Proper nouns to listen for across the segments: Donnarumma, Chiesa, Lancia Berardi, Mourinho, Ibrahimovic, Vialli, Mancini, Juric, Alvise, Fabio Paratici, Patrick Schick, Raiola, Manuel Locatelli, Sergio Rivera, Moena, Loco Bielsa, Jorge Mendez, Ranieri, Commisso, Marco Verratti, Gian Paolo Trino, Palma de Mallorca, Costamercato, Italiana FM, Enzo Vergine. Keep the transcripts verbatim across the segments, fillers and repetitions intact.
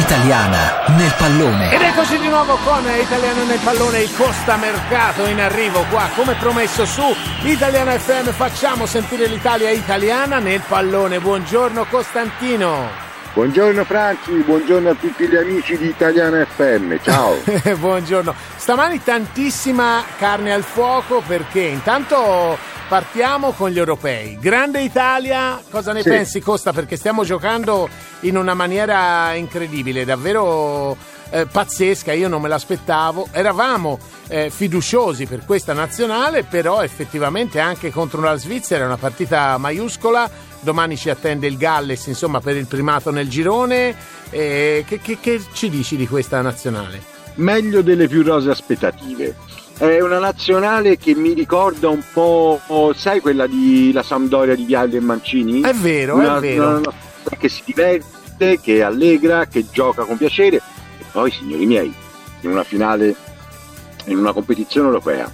Italiana nel pallone. Ed eccoci di nuovo con Italiana nel pallone, il Costamercato in arrivo qua come promesso su Italiana F M. Facciamo sentire l'Italia italiana nel pallone. Buongiorno Costantino. Buongiorno Franci, buongiorno a tutti gli amici di Italiana F M, ciao. Buongiorno, stamani tantissima carne al fuoco perché intanto partiamo con gli europei. Grande Italia, cosa ne sì. pensi Costa? Perché stiamo giocando in una maniera incredibile, davvero eh, pazzesca, io non me l'aspettavo. Eravamo eh, fiduciosi per questa nazionale, però effettivamente anche contro la Svizzera è una partita maiuscola. Domani ci attende il Galles, insomma, per il primato nel girone. Eh, che, che, che ci dici di questa nazionale? Meglio delle più rose aspettative. È una nazionale che mi ricorda un po', oh, sai, quella di la Sampdoria di Vialli e Mancini? È vero, una, è vero. Una, una, che si diverte, che è allegra, che gioca con piacere. E poi, signori miei, in una finale, in una competizione europea,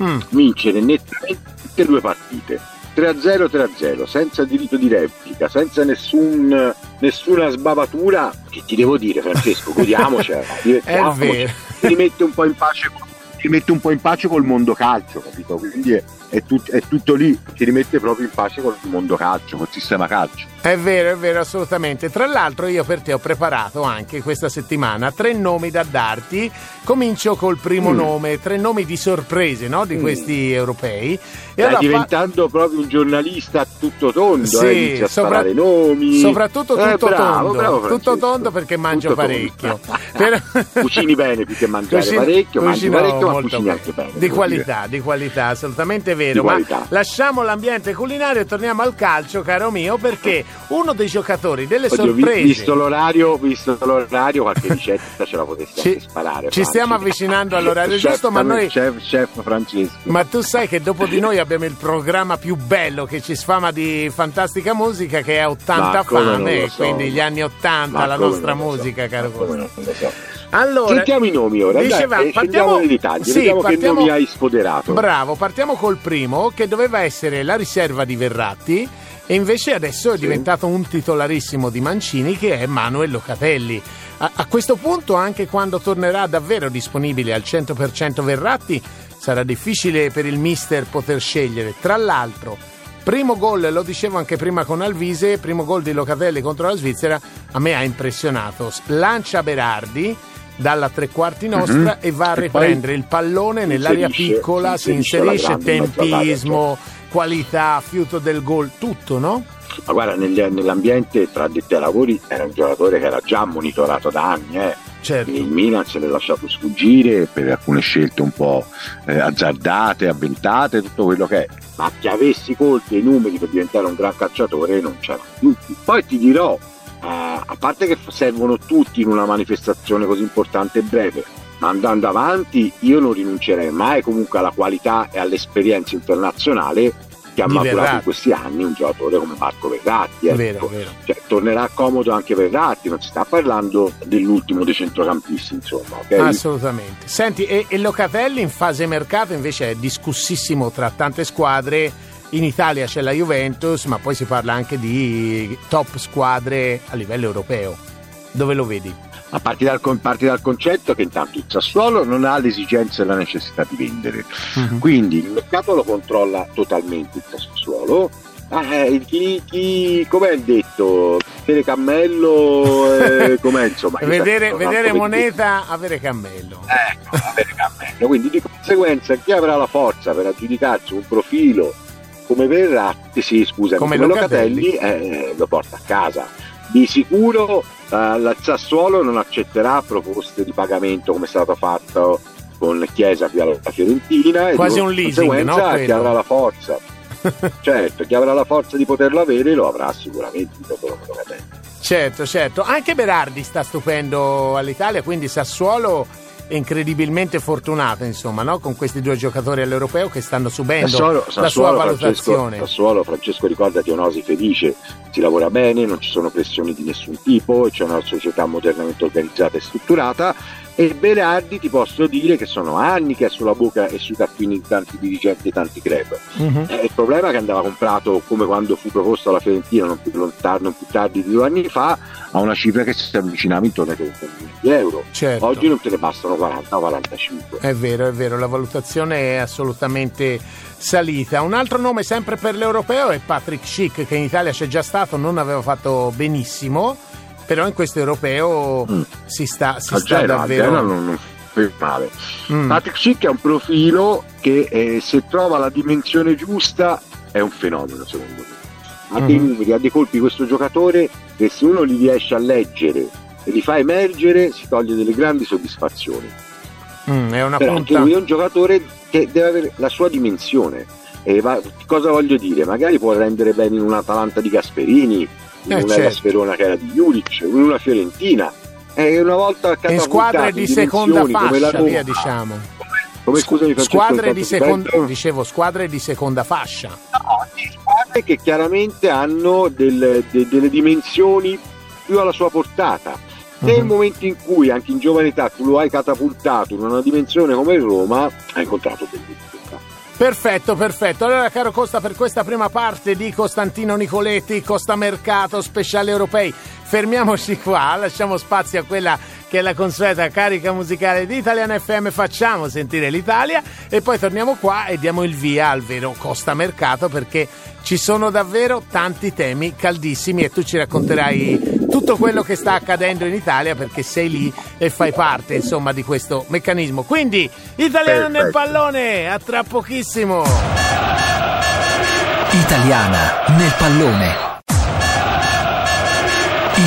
mm. vincere nettamente due partite. tre a zero, tre a zero, senza diritto di replica, senza nessun, nessuna sbavatura. Che ti devo dire, Francesco, godiamocela, divertiamoci, ti rimette un po' in pace, ti rimette un po' in pace col mondo calcio, capito? Quindi è, è, tut, è tutto lì, ti rimette proprio in pace col mondo calcio, col sistema calcio. È vero, è vero, assolutamente. Tra l'altro io per te ho preparato anche questa settimana tre nomi da darti. Comincio col primo mm. nome, tre nomi di sorprese, no? Di mm. questi europei. Stai allora diventando fa... proprio un giornalista tutto tondo, sì, eh, inizia a sopra... sparare nomi. Soprattutto tutto eh, bravo, tondo, bravo, tutto tondo perché mangio tutto parecchio. Per... Cucini bene più che mangiare Cucin... parecchio, mangi Cucino parecchio ma cucini bene. Anche bene. Di qualità, dire. di qualità, assolutamente vero. Di ma qualità. Lasciamo l'ambiente culinario e torniamo al calcio, caro mio, perché uno dei giocatori delle Oddio, sorprese visto l'orario, visto l'orario qualche ricetta ce la potessi anche sparare. Ci stiamo avvicinando all'orario chef, giusto, ma noi chef, chef Francesco, ma tu sai che dopo di noi abbiamo il programma più bello che ci sfama di fantastica musica, che è ottanta Fame, so. Quindi gli anni ottanta, ma la nostra musica, so. Caro Costa. Allora, sentiamo i nomi ora. Diceva, dai, partiamo nei dettagli, sì, vediamo partiamo, che nomi hai sfoderato. Bravo, partiamo col primo, che doveva essere la riserva di Verratti e invece adesso è sì. diventato un titolarissimo di Mancini, che è Manuel Locatelli. A, a questo punto, anche quando tornerà davvero disponibile al cento per cento Verratti, sarà difficile per il mister poter scegliere. Tra l'altro, primo gol, lo dicevo anche prima con Alvise, primo gol di Locatelli contro la Svizzera, a me ha impressionato. Lancia Berardi dalla tre quarti nostra uh-huh. e va a riprendere il pallone nell'area piccola, si inserisce, tempismo, qualità, fiuto del gol, tutto, no? Ma guarda, negli, nell'ambiente tra addetti ai lavori era un giocatore che era già monitorato da anni, eh. Certo. Il Milan se l'è lasciato sfuggire per alcune scelte un po' eh, azzardate, avventate, tutto quello che è, ma che avessi colpi e numeri per diventare un gran calciatore non c'erano tutti. Poi ti dirò, Uh, a parte che servono tutti in una manifestazione così importante e breve, ma andando avanti io non rinuncerei mai comunque alla qualità e all'esperienza internazionale che ha Di maturato Verratti. In questi anni un giocatore come Marco Verratti, eh, vero, vero. Cioè, tornerà comodo anche Verratti, non si sta parlando dell'ultimo dei centrocampisti, insomma, okay? Assolutamente. Senti, e, e Locatelli in fase mercato invece è discussissimo tra tante squadre. In Italia c'è la Juventus, ma poi si parla anche di top squadre a livello europeo. Dove lo vedi? A parti dal, parti dal concetto che intanto il Sassuolo non ha l'esigenza e la necessità di vendere. Mm-hmm. Quindi il mercato lo controlla totalmente il Sassuolo. Eh, chi, chi, com'è il detto? Vedere cammello, eh, com'è insomma? vedere vedere moneta, vedere. avere cammello. Ecco, eh, avere cammello. Quindi di conseguenza chi avrà la forza per aggiudicarsi un profilo come Verratti, sì, scusa, come, come Locatelli, eh, lo porta a casa. Di sicuro eh, il Sassuolo non accetterà proposte di pagamento come è stato fatto con Chiesa qui alla Fiorentina. Quasi e un leasing, no? Chi avrà la forza, certo, chi avrà la forza di poterlo avere lo avrà sicuramente dopo Locatelli. Certo, certo. Anche Berardi sta stupendo all'Italia, quindi Sassuolo incredibilmente fortunato, insomma, no? Con questi due giocatori all'europeo che stanno subendo Sassuolo, Sassuolo, la sua valutazione. Francesco, Sassuolo, Francesco, ricordati, è un'osi felice, si lavora bene, non ci sono pressioni di nessun tipo, c'è una società modernamente organizzata e strutturata, e Berardi ti posso dire che sono anni che è sulla bocca e sui tappini di tanti dirigenti e tanti club. Mm-hmm. Eh, il problema è che andava comprato come quando fu proposto alla Fiorentina non più lontano, non più tardi di due anni fa, a una cifra che si avvicinava intorno ai trentamila euro. Certo. Oggi non te ne bastano quaranta o quarantacinque. È vero, è vero, la valutazione è assolutamente salita. Un altro nome sempre per l'europeo è Patrick Schick, che in Italia c'è già stato, non aveva fatto benissimo, però in questo europeo mm. si sta, si sta era, davvero... Non, non fai male. Mm. Patrick Schick è un profilo che eh, se trova la dimensione giusta è un fenomeno, secondo me. Ha dei numeri, ha dei colpi questo giocatore che se uno li riesce a leggere e li fa emergere si toglie delle grandi soddisfazioni. Mm, è una Però conta... anche lui è un giocatore che deve avere la sua dimensione. E va... cosa voglio dire? Magari può rendere bene in un'Atalanta di Gasperini, in eh, una certo. Gasperona che era di Juric, in una Fiorentina. E una volta in squadre di seconda fascia, come via, diciamo. Come, scusami, squadre di seconda, dicevo squadre di seconda fascia. No, squadre che chiaramente hanno del, de, delle dimensioni più alla sua portata. Nel mm-hmm. momento in cui anche in giovane età tu lo hai catapultato in una dimensione come Roma, hai incontrato delle difficoltà. Perfetto, perfetto. Allora, caro Costa, per questa prima parte di Costantino Nicoletti, Costa Mercato, speciale europei, fermiamoci qua, lasciamo spazio a quella che è la consueta carica musicale di Italiana F M, facciamo sentire l'Italia e poi torniamo qua e diamo il via al vero Costa Mercato, perché ci sono davvero tanti temi caldissimi e tu ci racconterai tutto quello che sta accadendo in Italia, perché sei lì e fai parte, insomma, di questo meccanismo. Quindi Italiana nel pallone, a tra pochissimo. Italiana nel pallone.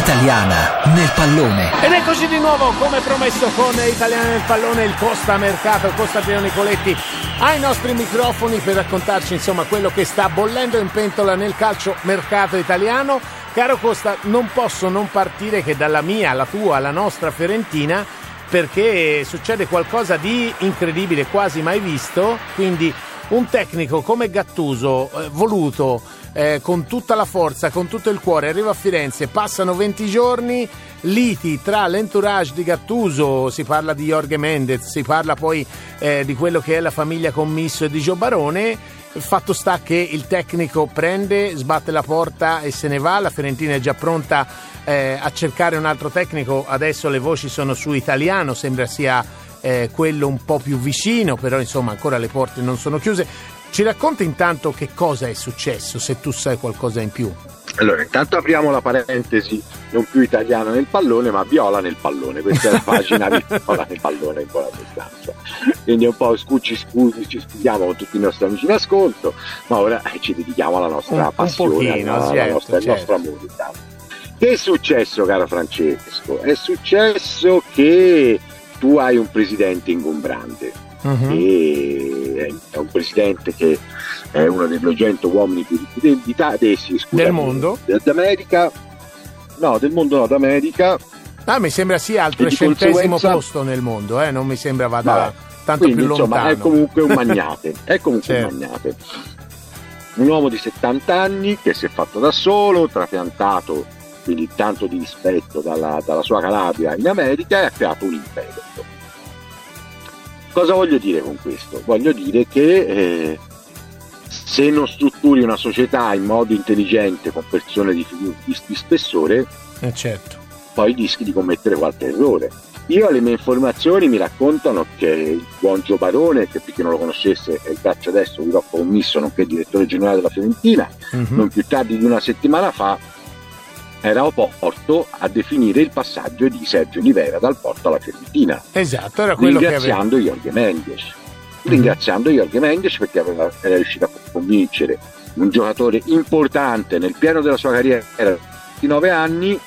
Italiana nel pallone. Ed eccoci di nuovo, come promesso, con Italiana nel pallone, il Costa Mercato, Costantino Nicoletti ai nostri microfoni per raccontarci, insomma, quello che sta bollendo in pentola nel calcio mercato italiano. Caro Costa, non posso non partire che dalla mia, alla tua, alla nostra Fiorentina, perché succede qualcosa di incredibile, quasi mai visto. Quindi un tecnico come Gattuso, eh, voluto Eh, con tutta la forza, con tutto il cuore, arriva a Firenze, passano venti giorni, liti tra l'entourage di Gattuso, si parla di Jorge Mendez, si parla poi eh, di quello che è la famiglia Commisso e di Gio Barone. Fatto sta che il tecnico prende, sbatte la porta e se ne va. La Fiorentina è già pronta eh, a cercare un altro tecnico, adesso le voci sono su Italiano, sembra sia eh, quello un po' più vicino, però insomma ancora le porte non sono chiuse. Ci racconta intanto che cosa è successo, se tu sai qualcosa in più. Allora, intanto apriamo la parentesi, non più Italiana nel pallone, ma Viola nel pallone. Questa è la pagina di Viola nel pallone, in buona sostanza. Quindi un po' scucci scusi, ci scusiamo con tutti i nostri amici in ascolto, ma ora ci dedichiamo alla nostra un, passione, un pochino, alla, certo, alla nostra, certo. nostra musica. Che è successo, caro Francesco? È successo che tu hai un presidente ingombrante. Uh-huh. E è un presidente che è uno dei duecento uomini più ricchi del mondo, d'America, no, del mondo no, d'America. Ah, mi sembra sia al trecentesimo posto nel mondo, eh? Non mi sembra vada vabbè, tanto quindi, più lontano. Insomma, è comunque un magnate, è comunque certo. un magnate, un uomo di settanta anni che si è fatto da solo, trapiantato, quindi tanto di rispetto dalla, dalla sua Calabria in America, e ha creato un impero. Cosa voglio dire con questo? Voglio dire che eh, se non strutturi una società in modo intelligente con persone di, di, di spessore, eh certo. poi rischi di commettere qualche errore. Io alle mie informazioni mi raccontano che il buon Gio Barone, che per chi non lo conoscesse è il calcio destro di Rocco Commisso, nonché direttore generale della Fiorentina, mm-hmm. non più tardi di una settimana fa era a Porto a definire il passaggio di Sergio Rivera dal Porto alla Fiorentina. Esatto, era quello ringraziando che aveva... Jorge Mendez. Mm. Ringraziando Jorge Mendez perché aveva, era riuscito a convincere un giocatore importante nel pieno della sua carriera di nove anni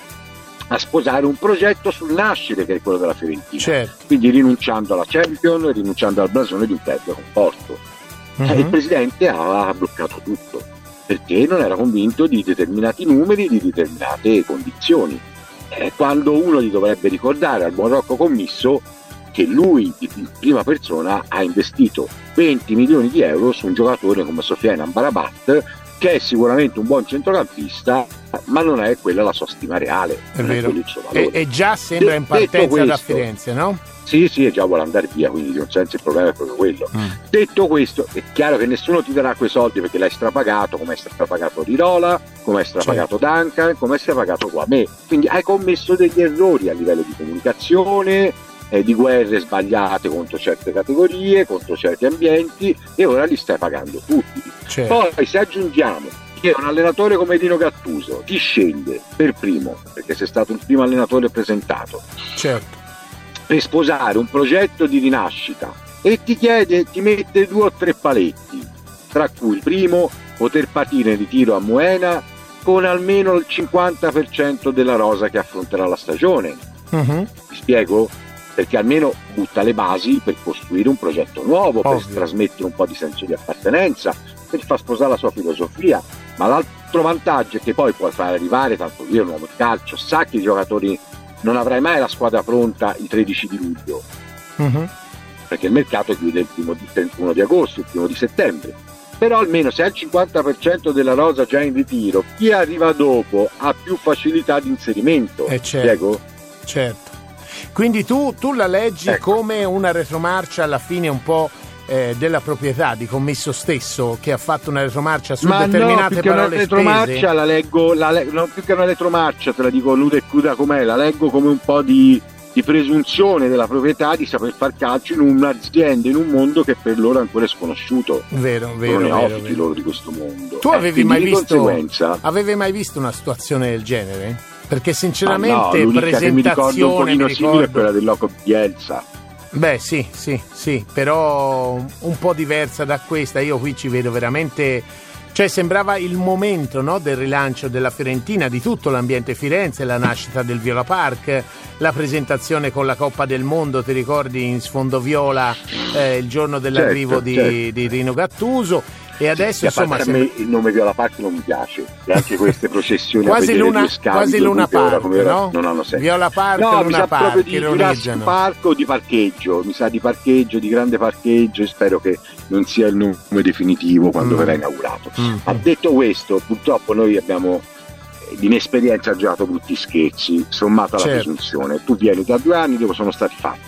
a sposare un progetto sul nascere che è quello della Fiorentina. Certo. Quindi rinunciando alla Champions, rinunciando al blasone di un terzo con Porto. Mm-hmm. E il presidente ha bloccato tutto, perché non era convinto di determinati numeri, di determinate condizioni. Eh, quando uno gli dovrebbe ricordare al buon Rocco Commisso che lui, in prima persona, ha investito venti milioni di euro su un giocatore come Sofyan Amrabat, che è sicuramente un buon centrocampista, ma non è quella la sua stima reale. È vero. E, e già sembra in partenza questo, da Firenze, no? Sì, sì, e già vuole andare via, quindi non senso il problema è proprio quello. Mm. Detto questo, è chiaro che nessuno ti darà quei soldi perché l'hai strapagato, come è strapagato Rirola, come è strapagato certo. Duncan, come è strapagato qua me. Quindi hai commesso degli errori a livello di comunicazione, eh, di guerre sbagliate contro certe categorie, contro certi ambienti, e ora li stai pagando tutti. Certo. Poi se aggiungiamo che un allenatore come Rino Gattuso ti sceglie per primo, perché sei stato il primo allenatore presentato, certo, per sposare un progetto di rinascita, e ti chiede, ti mette due o tre paletti, tra cui il primo, poter partire in ritiro a Moena con almeno il cinquanta per cento della rosa che affronterà la stagione. Uh-huh. Mi spiego? Perché almeno butta le basi per costruire un progetto nuovo, Ovvio. Per trasmettere un po' di senso di appartenenza, per far sposare la sua filosofia. Ma l'altro vantaggio è che poi puoi far arrivare, tanto dire, un nuovo calcio, sa che i giocatori, non avrai mai la squadra pronta il tredici di luglio, uh-huh. perché il mercato chiude il primo di, trentuno di agosto, il primo di settembre. Però almeno se hai il cinquanta per cento della rosa già in ritiro, chi arriva dopo ha più facilità di inserimento. Eh certo, Diego? Certo. Quindi tu, tu la leggi, ecco, come una retromarcia alla fine un po' eh, della proprietà di Commisso stesso, che ha fatto una retromarcia su Ma determinate no, parole spese. Ma no, più che una retromarcia la leggo, la leg- no, più che una retromarcia, te la dico nuda e cruda com'è, la leggo come un po' di, di presunzione della proprietà di saper far calcio in un'azienda, in un mondo che per loro è ancora sconosciuto. Vero, vero, vero. Sono neofiti loro di questo mondo. Tu eh, avevi mai visto, conseguenza... avevi mai visto una situazione del genere? Perché sinceramente ah no, l'unica presentazione che mi ricordo un pochino simile è quella del Loco Bielsa. Beh sì, sì, sì, però un po' diversa da questa. Io qui ci vedo veramente, cioè sembrava il momento, no, del rilancio della Fiorentina, di tutto l'ambiente Firenze, la nascita del Viola Park, la presentazione con la Coppa del Mondo, ti ricordi, in sfondo viola, eh, il giorno dell'arrivo certo, di, certo. di Rino Gattuso. E adesso sì, insomma, a sembra... me il nome Viola Park non mi piace, e anche queste processioni quasi a Luna, scambi, quasi Luna Park, ora, no? Non hanno senso. Viola Park, no, Luna Park, di Jurassic Park o di parcheggio, mi sa di parcheggio, di grande parcheggio, e spero che non sia il nome definitivo quando mm. verrà inaugurato. Mm. Ma detto questo, purtroppo noi abbiamo di inesperienza giocato brutti scherzi, sommata certo. alla presunzione. Tu vieni da due anni dove sono stati fatti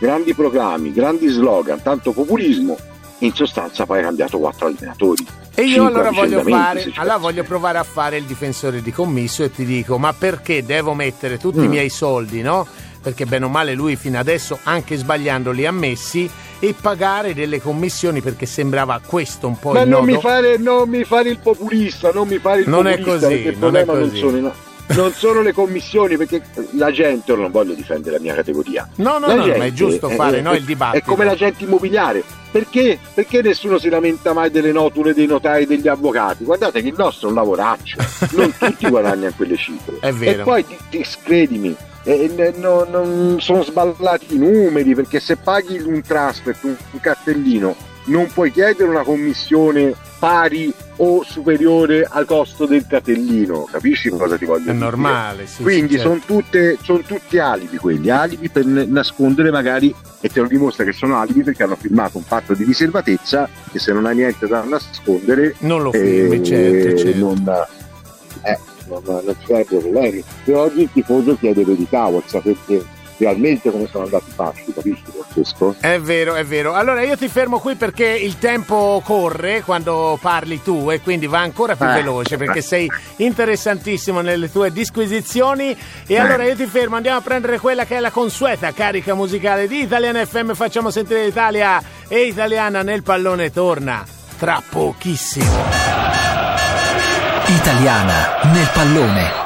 grandi programmi, grandi slogan, tanto populismo. In sostanza poi hai cambiato quattro allenatori. E io allora voglio fare allora voglio provare a fare il difensore di Commisso e ti dico: ma perché devo mettere tutti mm. i miei soldi, no? Perché bene o male lui fino adesso, anche sbagliando, li ha messi, e pagare delle commissioni, perché sembrava questo un po' ma il nodo. Ma non mi fare non mi fare il populista, non mi fare il non populista, è così, il non è così. Non sono, non sono le commissioni, perché la gente, non voglio difendere la mia categoria. No, no, la no, gente, ma è giusto fare, eh, no, il dibattito. È come l'agente immobiliare. Perché? Perché nessuno si lamenta mai delle notule dei notai, degli avvocati. Guardate che il nostro è un lavoraccio, non tutti guadagnano quelle cifre. È vero. E poi discredimi, eh, no, non sono sballati i numeri, perché se paghi un transfer, un, un cartellino, non puoi chiedere una commissione pari o superiore al costo del cartellino, capisci cosa ti voglio dire? È normale, sì. Quindi sì, certo. sono tutte sono tutti alibi, quelli alibi per nascondere magari, e te lo dimostra che sono alibi perché hanno firmato un patto di riservatezza che se non hai niente da nascondere non lo firmi, eh, certo, certo. non eh, non, non ci sarebbero problemi. E oggi il tifoso chiede verità, vuol sapere perché realmente come sono andati facili, capisci Francesco? È vero, è vero. Allora io ti fermo qui perché il tempo corre quando parli tu, e quindi va ancora più eh. veloce, perché sei interessantissimo nelle tue disquisizioni. E eh. allora io ti fermo, andiamo a prendere quella che è la consueta carica musicale di Italiana F M, facciamo sentire l'Italia, e Italiana nel pallone torna tra pochissimo. Italiana nel pallone.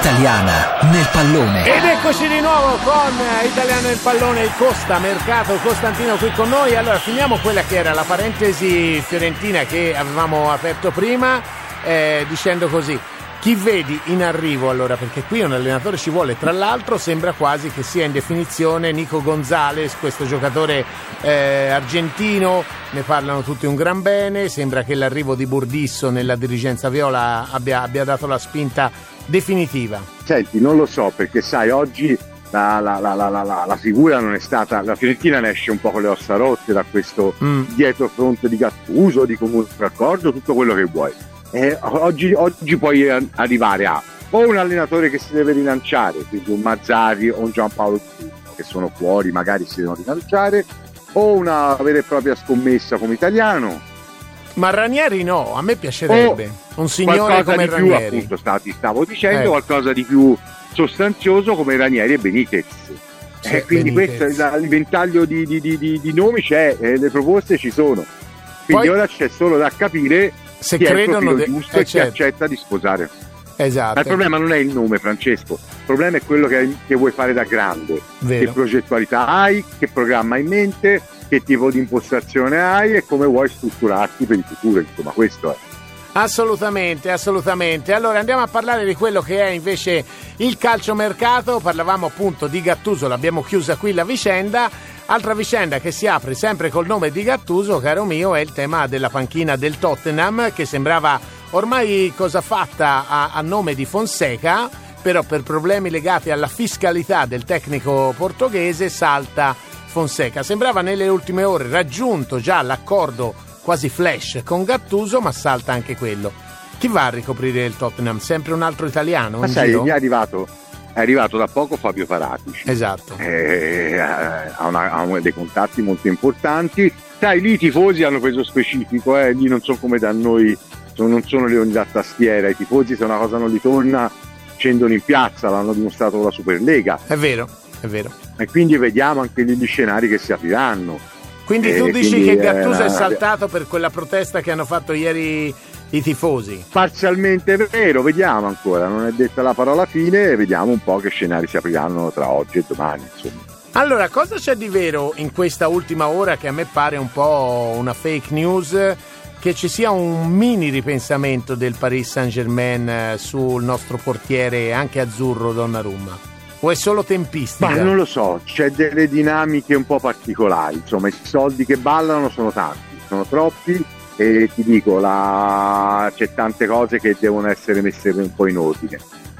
Italiana nel pallone. Ed eccoci di nuovo con Italiana nel pallone, il Costa Mercato, Costantino qui con noi. Allora finiamo quella che era la parentesi fiorentina che avevamo aperto prima, eh, dicendo così: chi vedi in arrivo allora? Perché qui un allenatore ci vuole, tra l'altro sembra quasi che sia in definizione Nico Gonzalez, questo giocatore eh, argentino, ne parlano tutti un gran bene, sembra che l'arrivo di Burdisso nella dirigenza viola abbia, abbia dato la spinta definitiva. Senti, non lo so, perché sai, oggi la, la, la, la, la, la figura non è stata, la Fiorentina ne esce un po' con le ossa rotte da questo mm. dietro fronte di Gattuso, di comune accordo, tutto quello che vuoi. Eh, oggi, oggi puoi arrivare a o un allenatore che si deve rilanciare, quindi un Mazzari o un Gian Paolo Trino che sono fuori, magari si devono rilanciare, o una vera e propria scommessa come Italiano. Ma Ranieri no, a me piacerebbe o un signore come di Ranieri. Più, appunto, sta, ti stavo dicendo, eh. qualcosa di più sostanzioso come Ranieri e Benitez. Sì, eh, quindi Benitez. Questo è il ventaglio di, di, di, di, di nomi, c'è, eh, le proposte ci sono. Quindi poi, ora c'è solo da capire se chi credono è de- giusto eh, e certo. chi accetta di sposare. Esatto. Ma il problema non è il nome, Francesco, il problema è quello che, che vuoi fare da grande. Vero. Che progettualità hai, che programma hai in mente, che tipo di impostazione hai e come vuoi strutturarti per il futuro, insomma, questo è. Assolutamente, assolutamente. Allora andiamo a parlare di quello che è invece il calciomercato. Parlavamo appunto di Gattuso, l'abbiamo chiusa qui la vicenda. Altra vicenda che si apre sempre col nome di Gattuso, caro mio, è il tema della panchina del Tottenham, che sembrava ormai cosa fatta a, a nome di Fonseca, però per problemi legati alla fiscalità del tecnico portoghese salta Fonseca. Sembrava nelle ultime ore raggiunto già l'accordo quasi flash con Gattuso, ma salta anche quello. Chi va a ricoprire il Tottenham? Sempre un altro italiano? Ma sai, giro? mi è arrivato è arrivato da poco Fabio Paratici. Esatto. Eh, ha, una, ha dei contatti molto importanti. Sai, lì i tifosi hanno preso specifico, eh, lì non so come da noi, non sono leoni da tastiera, i tifosi se una cosa non li torna scendono in piazza, l'hanno dimostrato con la Superlega. È vero, è vero. E quindi vediamo anche gli scenari che si apriranno. Quindi eh, tu dici quindi, che Gattuso eh, è saltato eh, per quella protesta che hanno fatto ieri i tifosi? Parzialmente è vero, vediamo ancora, non è detta la parola fine, vediamo un po' che scenari si apriranno tra oggi e domani, insomma. Allora, cosa c'è di vero in questa ultima ora che a me pare un po' una fake news? Che ci sia un mini ripensamento del Paris Saint-Germain sul nostro portiere anche azzurro Donnarumma, o è solo tempistica? Ma non lo so, c'è delle dinamiche un po' particolari, insomma i soldi che ballano sono tanti, sono troppi e ti dico la... c'è tante cose che devono essere messe un po' in ordine.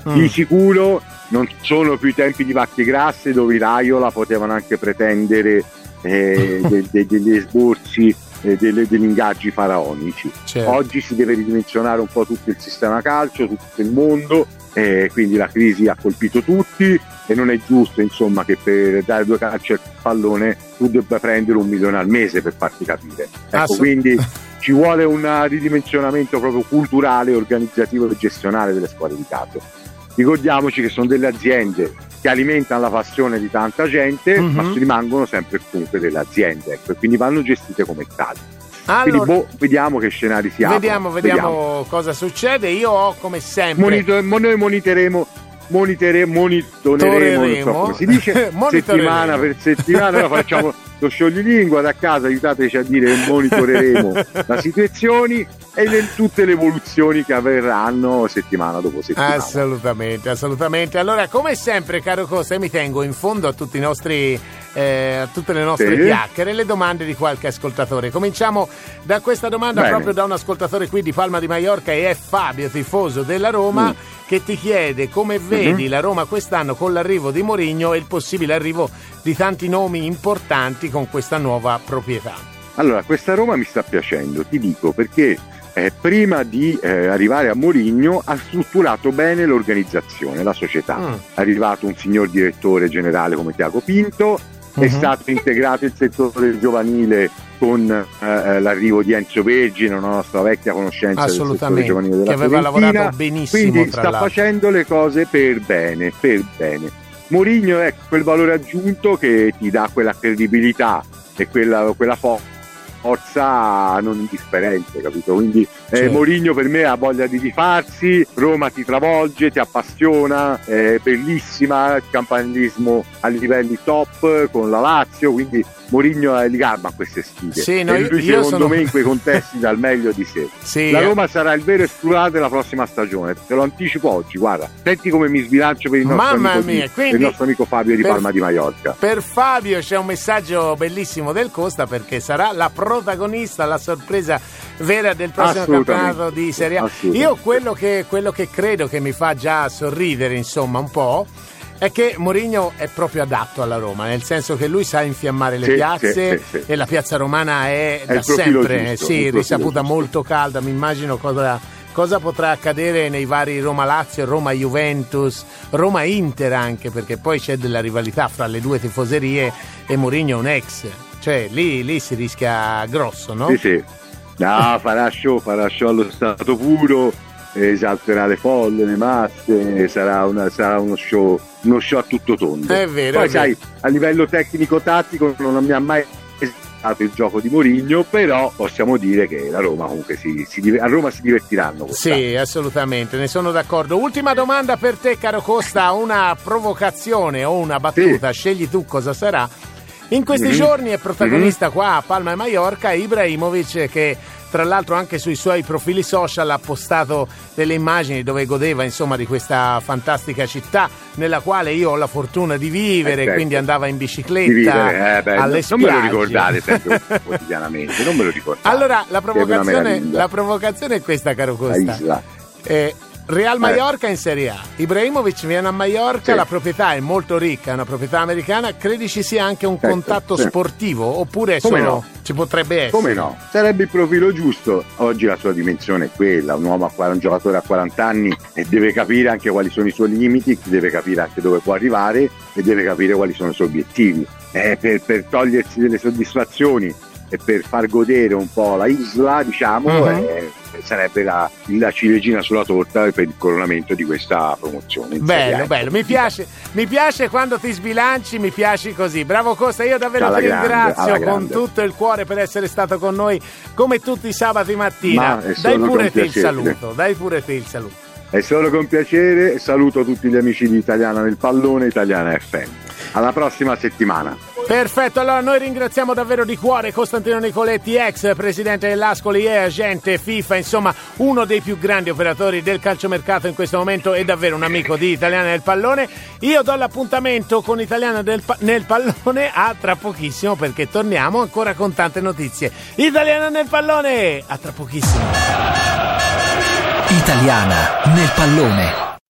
Mm. Di sicuro non sono più i tempi di vacche grasse dove i Raiola potevano anche pretendere eh, de- de- degli esborsi Delle, degli ingaggi faraonici. Certo. Oggi si deve ridimensionare un po' tutto il sistema calcio, tutto il mondo, eh, quindi la crisi ha colpito tutti e non è giusto, insomma, che per dare due calci al pallone tu debba prendere un milione al mese, per farti capire. Ecco, quindi ci vuole un ridimensionamento proprio culturale, organizzativo e gestionale delle squadre di calcio. Ricordiamoci che sono delle aziende che alimentano la passione di tanta gente, mm-hmm. ma rimangono sempre comunque delle aziende, ecco, e quindi vanno gestite come tali. Allora, quindi boh, vediamo che scenari si aprono. Vediamo, vediamo, vediamo cosa succede. Io ho come sempre Monitor- noi monitoreremo monitore- monitoreremo non so come si dice settimana per settimana. Allora facciamo lo scioglilingua da casa, aiutateci a dire monitoreremo la situazione e le, tutte le evoluzioni che avverranno settimana dopo settimana. Assolutamente, assolutamente. Allora, come sempre, caro Costa, mi tengo in fondo a tutti i nostri eh, a tutte le nostre sì. chiacchiere, le domande di qualche ascoltatore. Cominciamo da questa domanda. Bene. Proprio da un ascoltatore qui di Palma di Mallorca, e è Fabio, tifoso della Roma, mm. che ti chiede come vedi mm-hmm. la Roma quest'anno con l'arrivo di Mourinho e il possibile arrivo di tanti nomi importanti con questa nuova proprietà. Allora, questa Roma mi sta piacendo, ti dico, perché Eh, prima di eh, arrivare a Mourinho ha strutturato bene l'organizzazione, la società. Mm. È arrivato un signor direttore generale come Thiago Pinto, mm-hmm. è stato integrato il settore giovanile con eh, l'arrivo di Enzo Vergine, una nostra vecchia conoscenza del settore giovanile della Fiorentina, che aveva lavorato benissimo. Quindi sta l'altro. facendo le cose per bene, per bene. Mourinho è quel valore aggiunto che ti dà quella credibilità e quella, quella forza. forza non indifferente, capito? Quindi certo. eh, Mourinho per me ha voglia di rifarsi, Roma ti travolge, ti appassiona, è bellissima, campanilismo a livelli top con la Lazio, quindi Mourinho è ligabba a queste sfide. Sì, no, e lui io, io secondo sono... me in quei contesti dà il meglio di sé. Sì, la Roma eh. sarà il vero esplorato della prossima stagione, te lo anticipo oggi, guarda, senti come mi sbilancio per il nostro, amico, mia, di, quindi, per il nostro amico Fabio di per, Palma di Mallorca. Per Fabio c'è un messaggio bellissimo del Costa, perché sarà la protagonista, la sorpresa vera del prossimo campionato di Serie A. Io quello che, quello che credo che mi fa già sorridere, insomma, un po', è che Mourinho è proprio adatto alla Roma, nel senso che lui sa infiammare le sì, piazze sì, sì, sì. e la piazza romana è, è da sempre giusto, sì, risaputa molto calda. Mi immagino cosa... cosa potrà accadere nei vari Roma-Lazio, Roma-Juventus, Roma-Inter anche, perché poi c'è della rivalità fra le due tifoserie e Mourinho è un ex, cioè lì, lì si rischia grosso, no? Sì, sì, no, farà show, farà show allo stato puro, esalterà le folle, le masse, sarà, una, sarà uno show uno show a tutto tondo. È vero. Poi è sai, vero. A livello tecnico-tattico non mi ha mai... il gioco di Mourinho, però possiamo dire che la Roma comunque si, si a Roma si divertiranno quest'anno. Sì, assolutamente, ne sono d'accordo. Ultima domanda per te, caro Costa, una provocazione o una battuta, sì. Scegli tu cosa sarà. In questi mm-hmm. giorni è protagonista mm-hmm. qua a Palma de Mallorca Ibrahimovic, che tra l'altro anche sui suoi profili social ha postato delle immagini dove godeva insomma di questa fantastica città nella quale io ho la fortuna di vivere, eh, quindi andava in bicicletta vivere, eh, beh, alle non spiagge. Non me lo ricordate sempre quotidianamente, non me lo ricordate. Allora la provocazione, la provocazione è questa, caro Costa. Eh, Real Mallorca eh. in Serie A, Ibrahimovic viene a Mallorca, sì. La proprietà è molto ricca, è una proprietà americana, credi ci sia anche un certo, contatto sì. sportivo oppure solo no? Ci potrebbe essere? Come no? Sarebbe il profilo giusto, oggi la sua dimensione è quella, un uomo, a un giocatore a quaranta anni e deve capire anche quali sono i suoi limiti, deve capire anche dove può arrivare e deve capire quali sono i suoi obiettivi, eh, per, per togliersi delle soddisfazioni e per far godere un po' la isla, diciamo, uh-huh. eh, sarebbe la, la ciliegina sulla torta per il coronamento di questa promozione. Bello, bello, mi piace, mi piace quando ti sbilanci, mi piaci così. Bravo Costa, io davvero alla ti grande, ringrazio con tutto il cuore per essere stato con noi come tutti i sabati mattina. Ma dai pure te il saluto, dai pure te il saluto. È solo con piacere, saluto tutti gli amici di Italiana nel pallone, Italiana F M. Alla prossima settimana. Perfetto, allora noi ringraziamo davvero di cuore Costantino Nicoletti, ex presidente dell'Ascoli e agente FIFA, insomma uno dei più grandi operatori del calciomercato in questo momento e davvero un amico di Italiana nel pallone. Io do l'appuntamento con Italiana del pa- nel pallone a tra pochissimo, perché torniamo ancora con tante notizie. Italiana nel pallone, a tra pochissimo. Italiana nel pallone.